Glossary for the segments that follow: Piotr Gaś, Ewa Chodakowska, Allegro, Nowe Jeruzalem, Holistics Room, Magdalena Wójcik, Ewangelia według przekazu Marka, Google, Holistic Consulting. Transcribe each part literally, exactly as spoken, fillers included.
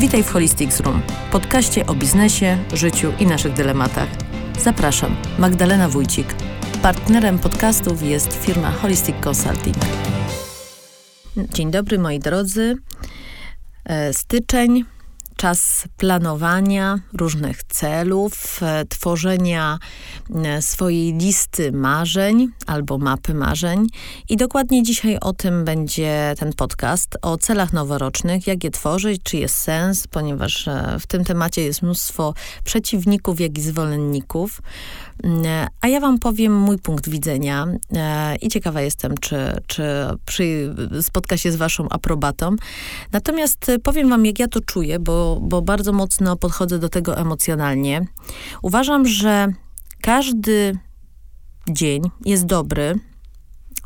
Witaj w Holistics Room, podcaście o biznesie, życiu i naszych dylematach. Zapraszam, Magdalena Wójcik. Partnerem podcastów jest firma Holistic Consulting. Dzień dobry moi drodzy. Styczeń, czas planowania różnych celów, tworzenia swojej listy marzeń albo mapy marzeń. I dokładnie dzisiaj o tym będzie ten podcast, o celach noworocznych, jak je tworzyć, czy jest sens, ponieważ w tym temacie jest mnóstwo przeciwników, jak i zwolenników. A ja wam powiem mój punkt widzenia i ciekawa jestem, czy, czy przy, spotka się z waszą aprobatą. Natomiast powiem wam, jak ja to czuję, bo bo bardzo mocno podchodzę do tego emocjonalnie. Uważam, że każdy dzień jest dobry,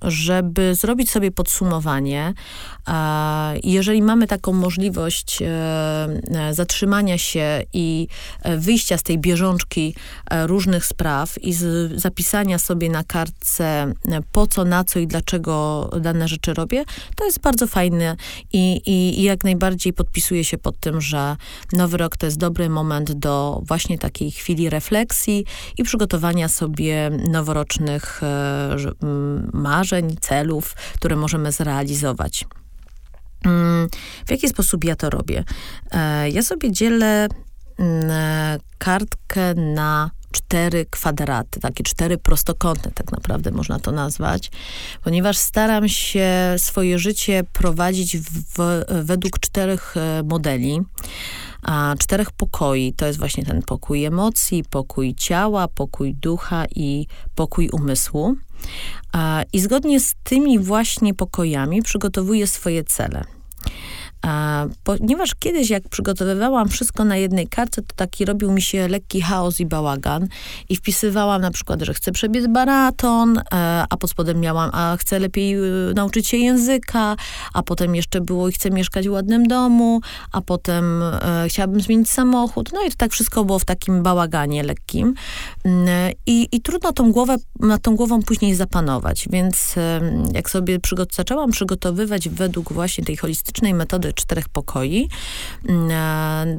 żeby zrobić sobie podsumowanie. Jeżeli mamy taką możliwość zatrzymania się i wyjścia z tej bieżączki różnych spraw i zapisania sobie na kartce po co, na co i dlaczego dane rzeczy robię, to jest bardzo fajne i, i, i jak najbardziej podpisuję się pod tym, że nowy rok to jest dobry moment do właśnie takiej chwili refleksji i przygotowania sobie noworocznych marzeń, celów, które możemy zrealizować. W jaki sposób ja to robię? Ja sobie dzielę kartkę na cztery kwadraty, takie cztery prostokątne, tak naprawdę można to nazwać, ponieważ staram się swoje życie prowadzić w, według czterech modeli, a czterech pokoi. To jest właśnie ten pokój emocji, pokój ciała, pokój ducha i pokój umysłu. A, I zgodnie z tymi właśnie pokojami przygotowuję swoje cele. A, ponieważ kiedyś, jak przygotowywałam wszystko na jednej kartce, to taki robił mi się lekki chaos i bałagan i wpisywałam na przykład, że chcę przebiec maraton, a pod spodem miałam, a chcę lepiej nauczyć się języka, a potem jeszcze było i chcę mieszkać w ładnym domu, a potem e, chciałabym zmienić samochód. No i to tak wszystko było w takim bałaganie lekkim i, i trudno tą głowę, nad tą głową później zapanować, więc e, jak sobie przygot- zaczęłam przygotowywać według właśnie tej holistycznej metody czterech pokoi,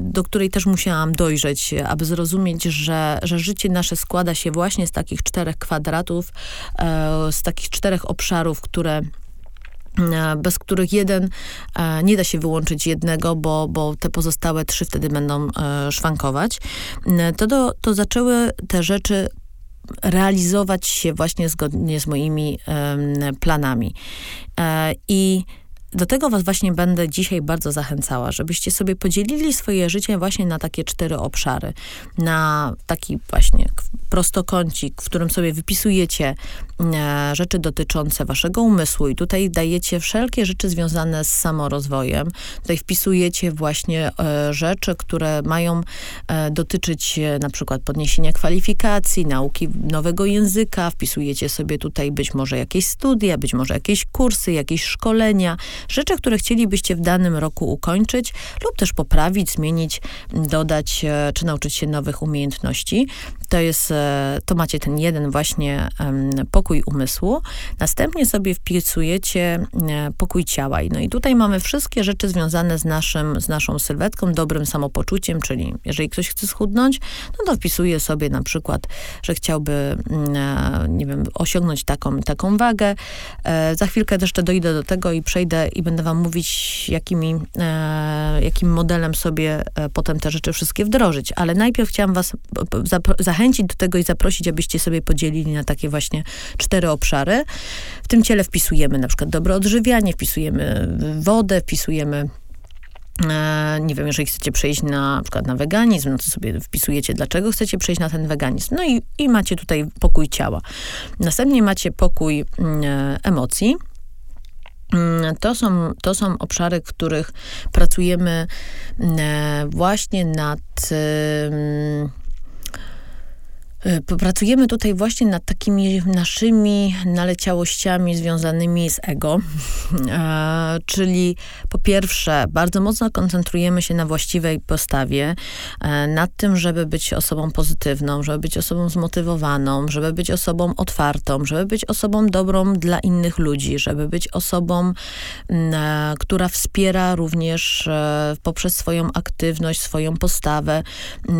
do której też musiałam dojrzeć, aby zrozumieć, że, że życie nasze składa się właśnie z takich czterech kwadratów, z takich czterech obszarów, które bez których jeden, nie da się wyłączyć jednego, bo, bo te pozostałe trzy wtedy będą szwankować. To, do, to zaczęły te rzeczy realizować się właśnie zgodnie z moimi planami. I do tego was właśnie będę dzisiaj bardzo zachęcała, żebyście sobie podzielili swoje życie właśnie na takie cztery obszary. Na taki właśnie prostokącik, w którym sobie wypisujecie e, rzeczy dotyczące waszego umysłu i tutaj dajecie wszelkie rzeczy związane z samorozwojem. Tutaj wpisujecie właśnie e, rzeczy, które mają e, dotyczyć e, na przykład podniesienia kwalifikacji, nauki nowego języka. Wpisujecie sobie tutaj być może jakieś studia, być może jakieś kursy, jakieś szkolenia. Rzeczy, które chcielibyście w danym roku ukończyć lub też poprawić, zmienić, dodać, czy nauczyć się nowych umiejętności. To jest, to macie ten jeden właśnie pokój umysłu. Następnie sobie wpisujecie pokój ciała. No i tutaj mamy wszystkie rzeczy związane z, naszym, z naszą sylwetką, dobrym samopoczuciem, czyli jeżeli ktoś chce schudnąć, no to wpisuje sobie na przykład, że chciałby, nie wiem, osiągnąć taką, taką wagę. Za chwilkę też dojdę do tego i przejdę i będę wam mówić, jakimi, e, jakim modelem sobie e, potem te rzeczy wszystkie wdrożyć. Ale najpierw chciałam was zapro- zachęcić do tego i zaprosić, abyście sobie podzielili na takie właśnie cztery obszary. W tym ciele wpisujemy na przykład dobre odżywianie, wpisujemy wodę, wpisujemy nie wiem, jeżeli chcecie przejść na, na przykład na weganizm, no to sobie wpisujecie, dlaczego chcecie przejść na ten weganizm. No i, i macie tutaj pokój ciała. Następnie macie pokój e, emocji. To są, to są obszary, w których pracujemy właśnie nad Pracujemy tutaj właśnie nad takimi naszymi naleciałościami związanymi z ego, e, czyli po pierwsze bardzo mocno koncentrujemy się na właściwej postawie, e, nad tym, żeby być osobą pozytywną, żeby być osobą zmotywowaną, żeby być osobą otwartą, żeby być osobą dobrą dla innych ludzi, żeby być osobą, e, która wspiera również e, poprzez swoją aktywność, swoją postawę,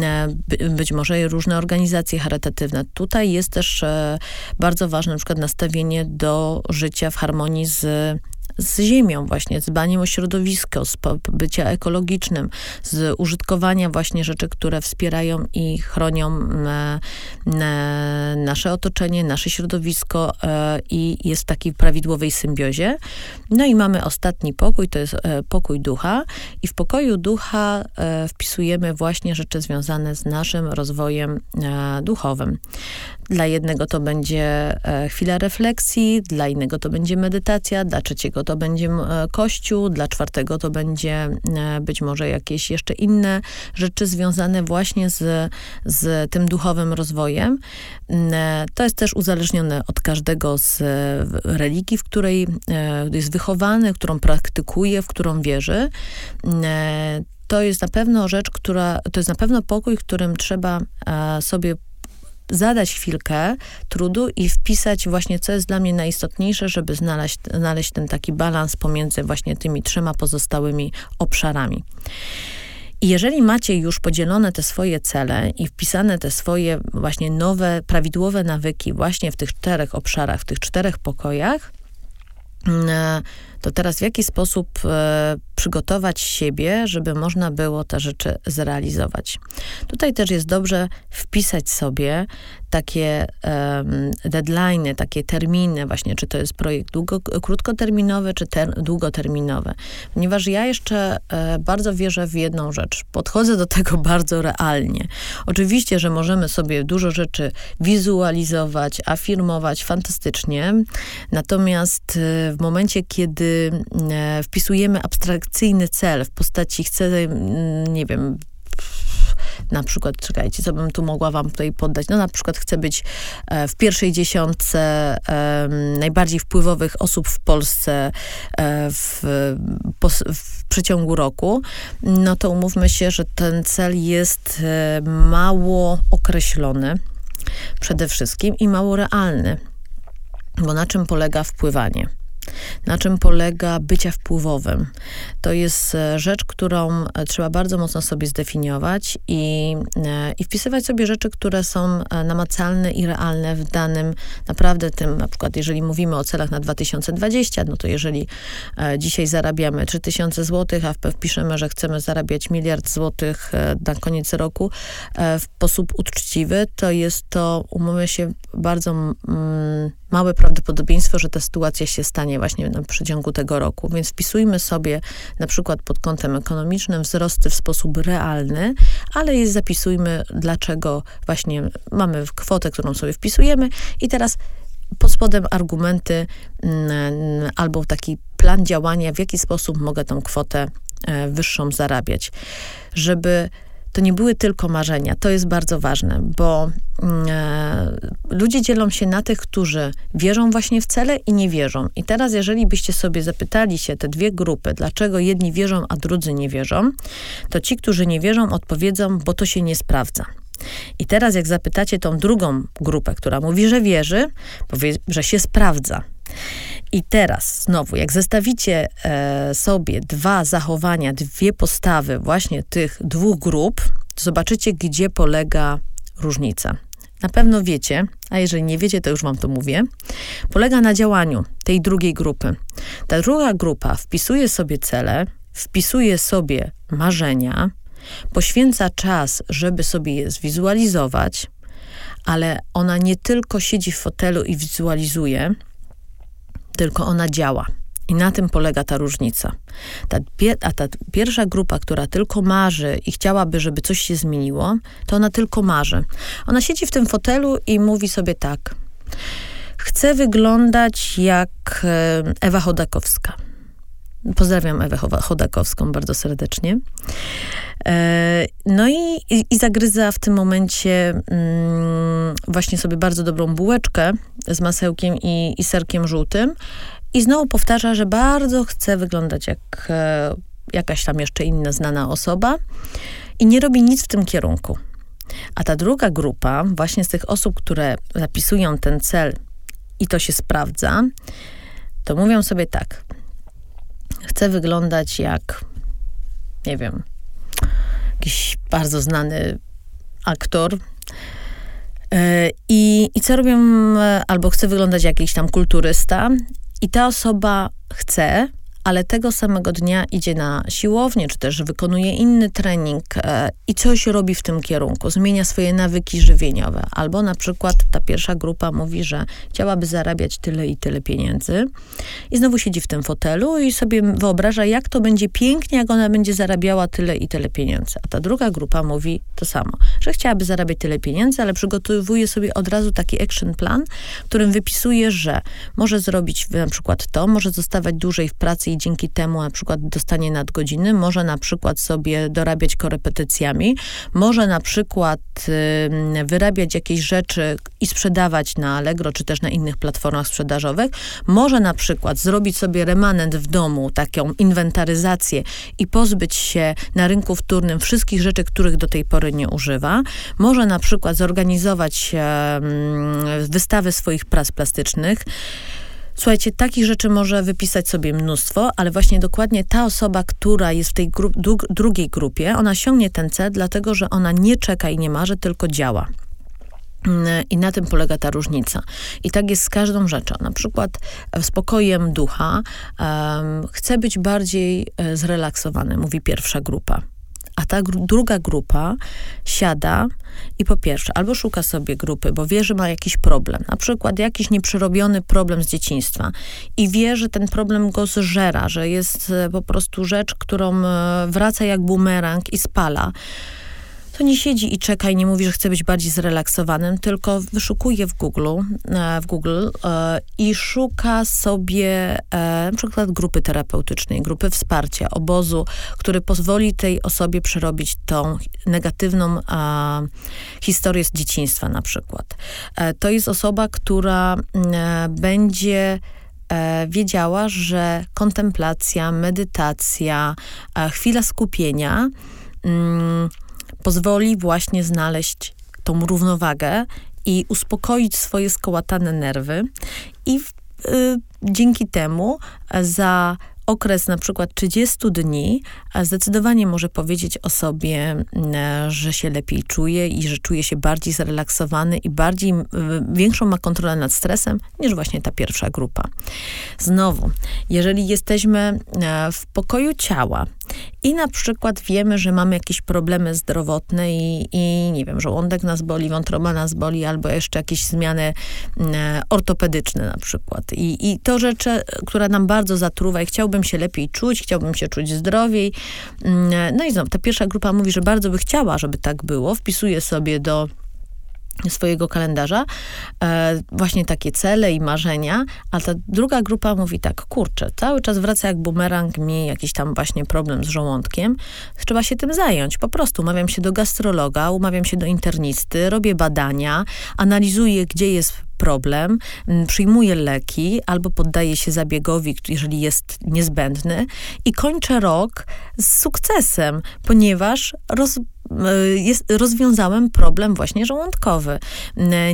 e, by, być może różne organizacje charytatywne. Tutaj jest też e, bardzo ważne na przykład nastawienie do życia w harmonii z z ziemią właśnie, z dbaniem o środowisko, z bycia ekologicznym, z użytkowania właśnie rzeczy, które wspierają i chronią e, e, nasze otoczenie, nasze środowisko e, i jest w takiej prawidłowej symbiozie. No i mamy ostatni pokój, to jest e, pokój ducha i w pokoju ducha e, wpisujemy właśnie rzeczy związane z naszym rozwojem e, duchowym. Dla jednego to będzie e, chwila refleksji, dla innego to będzie medytacja, dla trzeciego to będzie kościół, dla czwartego to będzie być może jakieś jeszcze inne rzeczy związane właśnie z, z tym duchowym rozwojem. To jest też uzależnione od każdego z religii, w której jest wychowany, którą praktykuje, w którą wierzy. To jest na pewno rzecz, która, to jest na pewno pokój, w którym trzeba sobie zadać chwilkę trudu i wpisać właśnie, co jest dla mnie najistotniejsze, żeby znaleźć, znaleźć ten taki balans pomiędzy właśnie tymi trzema pozostałymi obszarami. I jeżeli macie już podzielone te swoje cele i wpisane te swoje właśnie nowe, prawidłowe nawyki właśnie w tych czterech obszarach, w tych czterech pokojach, to teraz w jaki sposób e, przygotować siebie, żeby można było te rzeczy zrealizować. Tutaj też jest dobrze wpisać sobie takie e, deadline'y, takie terminy właśnie, czy to jest projekt długo, krótkoterminowy, czy ter, długoterminowy. Ponieważ ja jeszcze e, bardzo wierzę w jedną rzecz. Podchodzę do tego bardzo realnie. Oczywiście, że możemy sobie dużo rzeczy wizualizować, afirmować fantastycznie, natomiast e, w momencie, kiedy wpisujemy abstrakcyjny cel w postaci chcę, nie wiem, na przykład, czekajcie, co bym tu mogła wam tutaj poddać, no na przykład chcę być w pierwszej dziesiątce najbardziej wpływowych osób w Polsce w, w przeciągu roku, no to umówmy się, że ten cel jest mało określony przede wszystkim i mało realny, bo na czym polega wpływanie? Na czym polega bycie wpływowym? To jest rzecz, którą trzeba bardzo mocno sobie zdefiniować i, i wpisywać sobie rzeczy, które są namacalne i realne w danym, naprawdę tym, na przykład jeżeli mówimy o celach na dwa tysiące dwudziesty, no to jeżeli dzisiaj zarabiamy trzy tysiące złotych, a wpiszemy, że chcemy zarabiać miliard złotych na koniec roku w sposób uczciwy, to jest to, umówmy się, bardzo mm, małe prawdopodobieństwo, że ta sytuacja się stanie właśnie na przeciągu tego roku. Więc wpisujmy sobie na przykład pod kątem ekonomicznym wzrosty w sposób realny, ale jest, zapisujmy, dlaczego właśnie mamy kwotę, którą sobie wpisujemy i teraz pod spodem argumenty mm, albo taki plan działania, w jaki sposób mogę tą kwotę e, wyższą zarabiać. Żeby to nie były tylko marzenia. To jest bardzo ważne, bo e, ludzie dzielą się na tych, którzy wierzą właśnie w cele i nie wierzą. I teraz, jeżeli byście sobie zapytali się te dwie grupy, dlaczego jedni wierzą, a drudzy nie wierzą, to ci, którzy nie wierzą, odpowiedzą, bo to się nie sprawdza. I teraz, jak zapytacie tą drugą grupę, która mówi, że wierzy, powie, że się sprawdza. I teraz znowu, jak zestawicie e, sobie dwa zachowania, dwie postawy właśnie tych dwóch grup, to zobaczycie, gdzie polega różnica. Na pewno wiecie, a jeżeli nie wiecie, to już wam to mówię, polega na działaniu tej drugiej grupy. Ta druga grupa wpisuje sobie cele, wpisuje sobie marzenia, poświęca czas, żeby sobie je zwizualizować, ale ona nie tylko siedzi w fotelu i wizualizuje, tylko ona działa. I na tym polega ta różnica. Ta, a ta pierwsza grupa, która tylko marzy i chciałaby, żeby coś się zmieniło, to ona tylko marzy. Ona siedzi w tym fotelu i mówi sobie tak. Chcę wyglądać jak Ewa Chodakowska. Pozdrawiam Ewę Chodakowską bardzo serdecznie. No i, i zagryza w tym momencie właśnie sobie bardzo dobrą bułeczkę z masełkiem i, i serkiem żółtym i znowu powtarza, że bardzo chce wyglądać jak jakaś tam jeszcze inna znana osoba i nie robi nic w tym kierunku. A ta druga grupa, właśnie z tych osób, które zapisują ten cel i to się sprawdza, to mówią sobie tak. Chcę wyglądać jak, nie wiem, jakiś bardzo znany aktor. I, i co robią, albo chcę wyglądać jak jakiś tam kulturysta i ta osoba chce, ale tego samego dnia idzie na siłownię, czy też wykonuje inny trening e, i coś robi w tym kierunku. Zmienia swoje nawyki żywieniowe. Albo na przykład ta pierwsza grupa mówi, że chciałaby zarabiać tyle i tyle pieniędzy. I znowu siedzi w tym fotelu i sobie wyobraża, jak to będzie pięknie, jak ona będzie zarabiała tyle i tyle pieniędzy. A ta druga grupa mówi to samo, że chciałaby zarabiać tyle pieniędzy, ale przygotowuje sobie od razu taki action plan, w którym wypisuje, że może zrobić na przykład to, może zostawać dłużej w pracy i dzięki temu na przykład dostanie nadgodziny, może na przykład sobie dorabiać korepetycjami, może na przykład y, wyrabiać jakieś rzeczy i sprzedawać na Allegro, czy też na innych platformach sprzedażowych, może na przykład zrobić sobie remanent w domu, taką inwentaryzację i pozbyć się na rynku wtórnym wszystkich rzeczy, których do tej pory nie używa, może na przykład zorganizować y, wystawy swoich prac plastycznych. Słuchajcie, takich rzeczy może wypisać sobie mnóstwo, ale właśnie dokładnie ta osoba, która jest w tej gru- dru- drugiej grupie, ona osiągnie ten cel, dlatego że ona nie czeka i nie marzy, tylko działa. I na tym polega ta różnica. I tak jest z każdą rzeczą. Na przykład spokojem ducha um, chce być bardziej zrelaksowany, mówi pierwsza grupa. A ta gru- druga grupa siada i po pierwsze albo szuka sobie grupy, bo wie, że ma jakiś problem, na przykład jakiś nieprzerobiony problem z dzieciństwa i wie, że ten problem go zżera, że jest po prostu rzecz, którą wraca jak bumerang i spala. To nie siedzi i czeka i nie mówi, że chce być bardziej zrelaksowanym, tylko wyszukuje w Google, w Google i szuka sobie na przykład grupy terapeutycznej, grupy wsparcia, obozu, który pozwoli tej osobie przerobić tą negatywną historię z dzieciństwa na przykład. To jest osoba, która będzie wiedziała, że kontemplacja, medytacja, chwila skupienia pozwoli właśnie znaleźć tą równowagę i uspokoić swoje skołatane nerwy i y, dzięki temu za okres na przykład trzydziestu dni zdecydowanie może powiedzieć o sobie, że się lepiej czuje i że czuje się bardziej zrelaksowany i bardziej, większą ma kontrolę nad stresem niż właśnie ta pierwsza grupa. Znowu, jeżeli jesteśmy w pokoju ciała i na przykład wiemy, że mamy jakieś problemy zdrowotne i, i nie wiem, żołądek nas boli, wątroba nas boli albo jeszcze jakieś zmiany ortopedyczne na przykład. I, i to rzecz, która nam bardzo zatruwa i chciałbym się lepiej czuć, chciałbym się czuć zdrowiej. No i znowu, ta pierwsza grupa mówi, że bardzo by chciała, żeby tak było. Wpisuje sobie do swojego kalendarza e, właśnie takie cele i marzenia, a ta druga grupa mówi tak, kurczę, cały czas wraca jak bumerang mi jakiś tam właśnie problem z żołądkiem, trzeba się tym zająć, po prostu umawiam się do gastrologa, umawiam się do internisty, robię badania, analizuję, gdzie jest problem, przyjmuję leki albo poddaję się zabiegowi, jeżeli jest niezbędny i kończę rok z sukcesem, ponieważ roz, jest, rozwiązałem problem właśnie żołądkowy.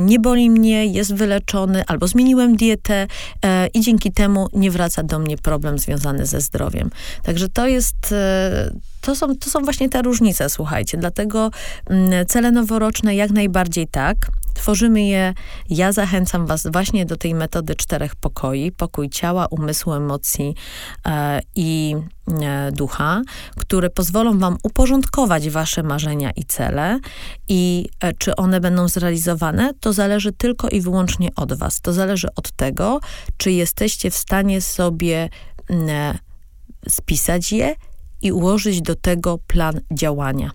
Nie boli mnie, jest wyleczony albo zmieniłem dietę e, i dzięki temu nie wraca do mnie problem związany ze zdrowiem. Także to jest... E, To są, to są właśnie te różnice, słuchajcie. Dlatego cele noworoczne jak najbardziej tak. Tworzymy je. Ja zachęcam was właśnie do tej metody czterech pokoi. Pokój ciała, umysłu, emocji e, i e, ducha, które pozwolą wam uporządkować wasze marzenia i cele. I e, czy one będą zrealizowane, to zależy tylko i wyłącznie od was. To zależy od tego, czy jesteście w stanie sobie e, spisać je i ułożyć do tego plan działania.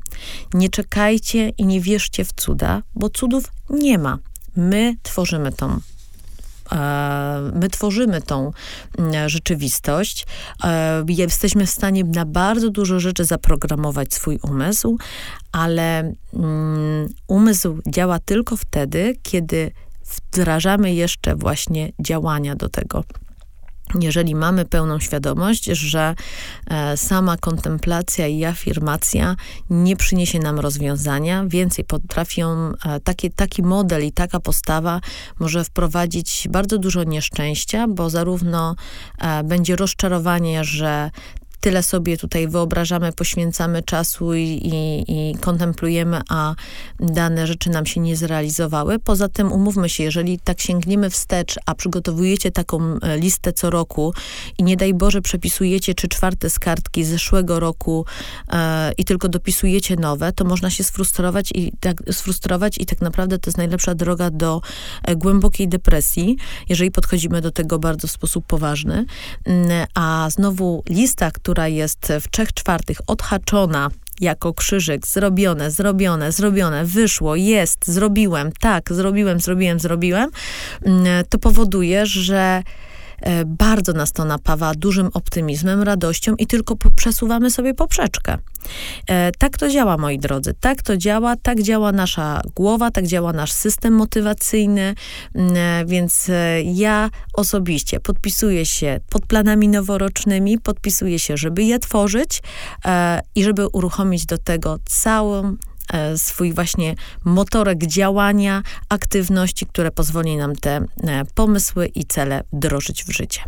Nie czekajcie i nie wierzcie w cuda, bo cudów nie ma. My tworzymy tą My tworzymy tą rzeczywistość. Jesteśmy w stanie na bardzo dużo rzeczy zaprogramować swój umysł, ale umysł działa tylko wtedy, kiedy wdrażamy jeszcze właśnie działania do tego. Jeżeli mamy pełną świadomość, że sama kontemplacja i afirmacja nie przyniesie nam rozwiązania, więcej potrafią, taki, taki model i taka postawa może wprowadzić bardzo dużo nieszczęścia, bo zarówno będzie rozczarowanie, że tyle sobie tutaj wyobrażamy, poświęcamy czasu i, i, i kontemplujemy, a dane rzeczy nam się nie zrealizowały. Poza tym umówmy się, jeżeli tak sięgniemy wstecz, a przygotowujecie taką listę co roku i nie daj Boże przepisujecie trzy czwarte z kartki zeszłego roku yy, i tylko dopisujecie nowe, to można się sfrustrować i tak, sfrustrować i tak naprawdę to jest najlepsza droga do e, głębokiej depresji, jeżeli podchodzimy do tego bardzo w sposób poważny. Yy, a znowu lista, która jest w trzech czwartych odhaczona jako krzyżyk, zrobione, zrobione, zrobione, wyszło, jest, zrobiłem, tak, zrobiłem, zrobiłem, zrobiłem, to powoduje, że bardzo nas to napawa dużym optymizmem, radością i tylko przesuwamy sobie poprzeczkę. Tak to działa, moi drodzy, tak to działa, tak działa nasza głowa, tak działa nasz system motywacyjny, więc ja osobiście podpisuję się pod planami noworocznymi, podpisuję się, żeby je tworzyć i żeby uruchomić do tego całą swój właśnie motorek działania, aktywności, które pozwoli nam te pomysły i cele wdrożyć w życie.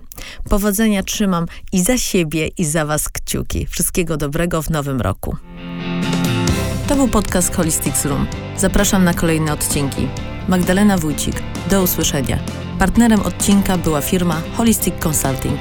Powodzenia trzymam i za siebie, i za Was kciuki. Wszystkiego dobrego w nowym roku. To był podcast Holistics Room. Zapraszam na kolejne odcinki. Magdalena Wójcik. Do usłyszenia. Partnerem odcinka była firma Holistic Consulting.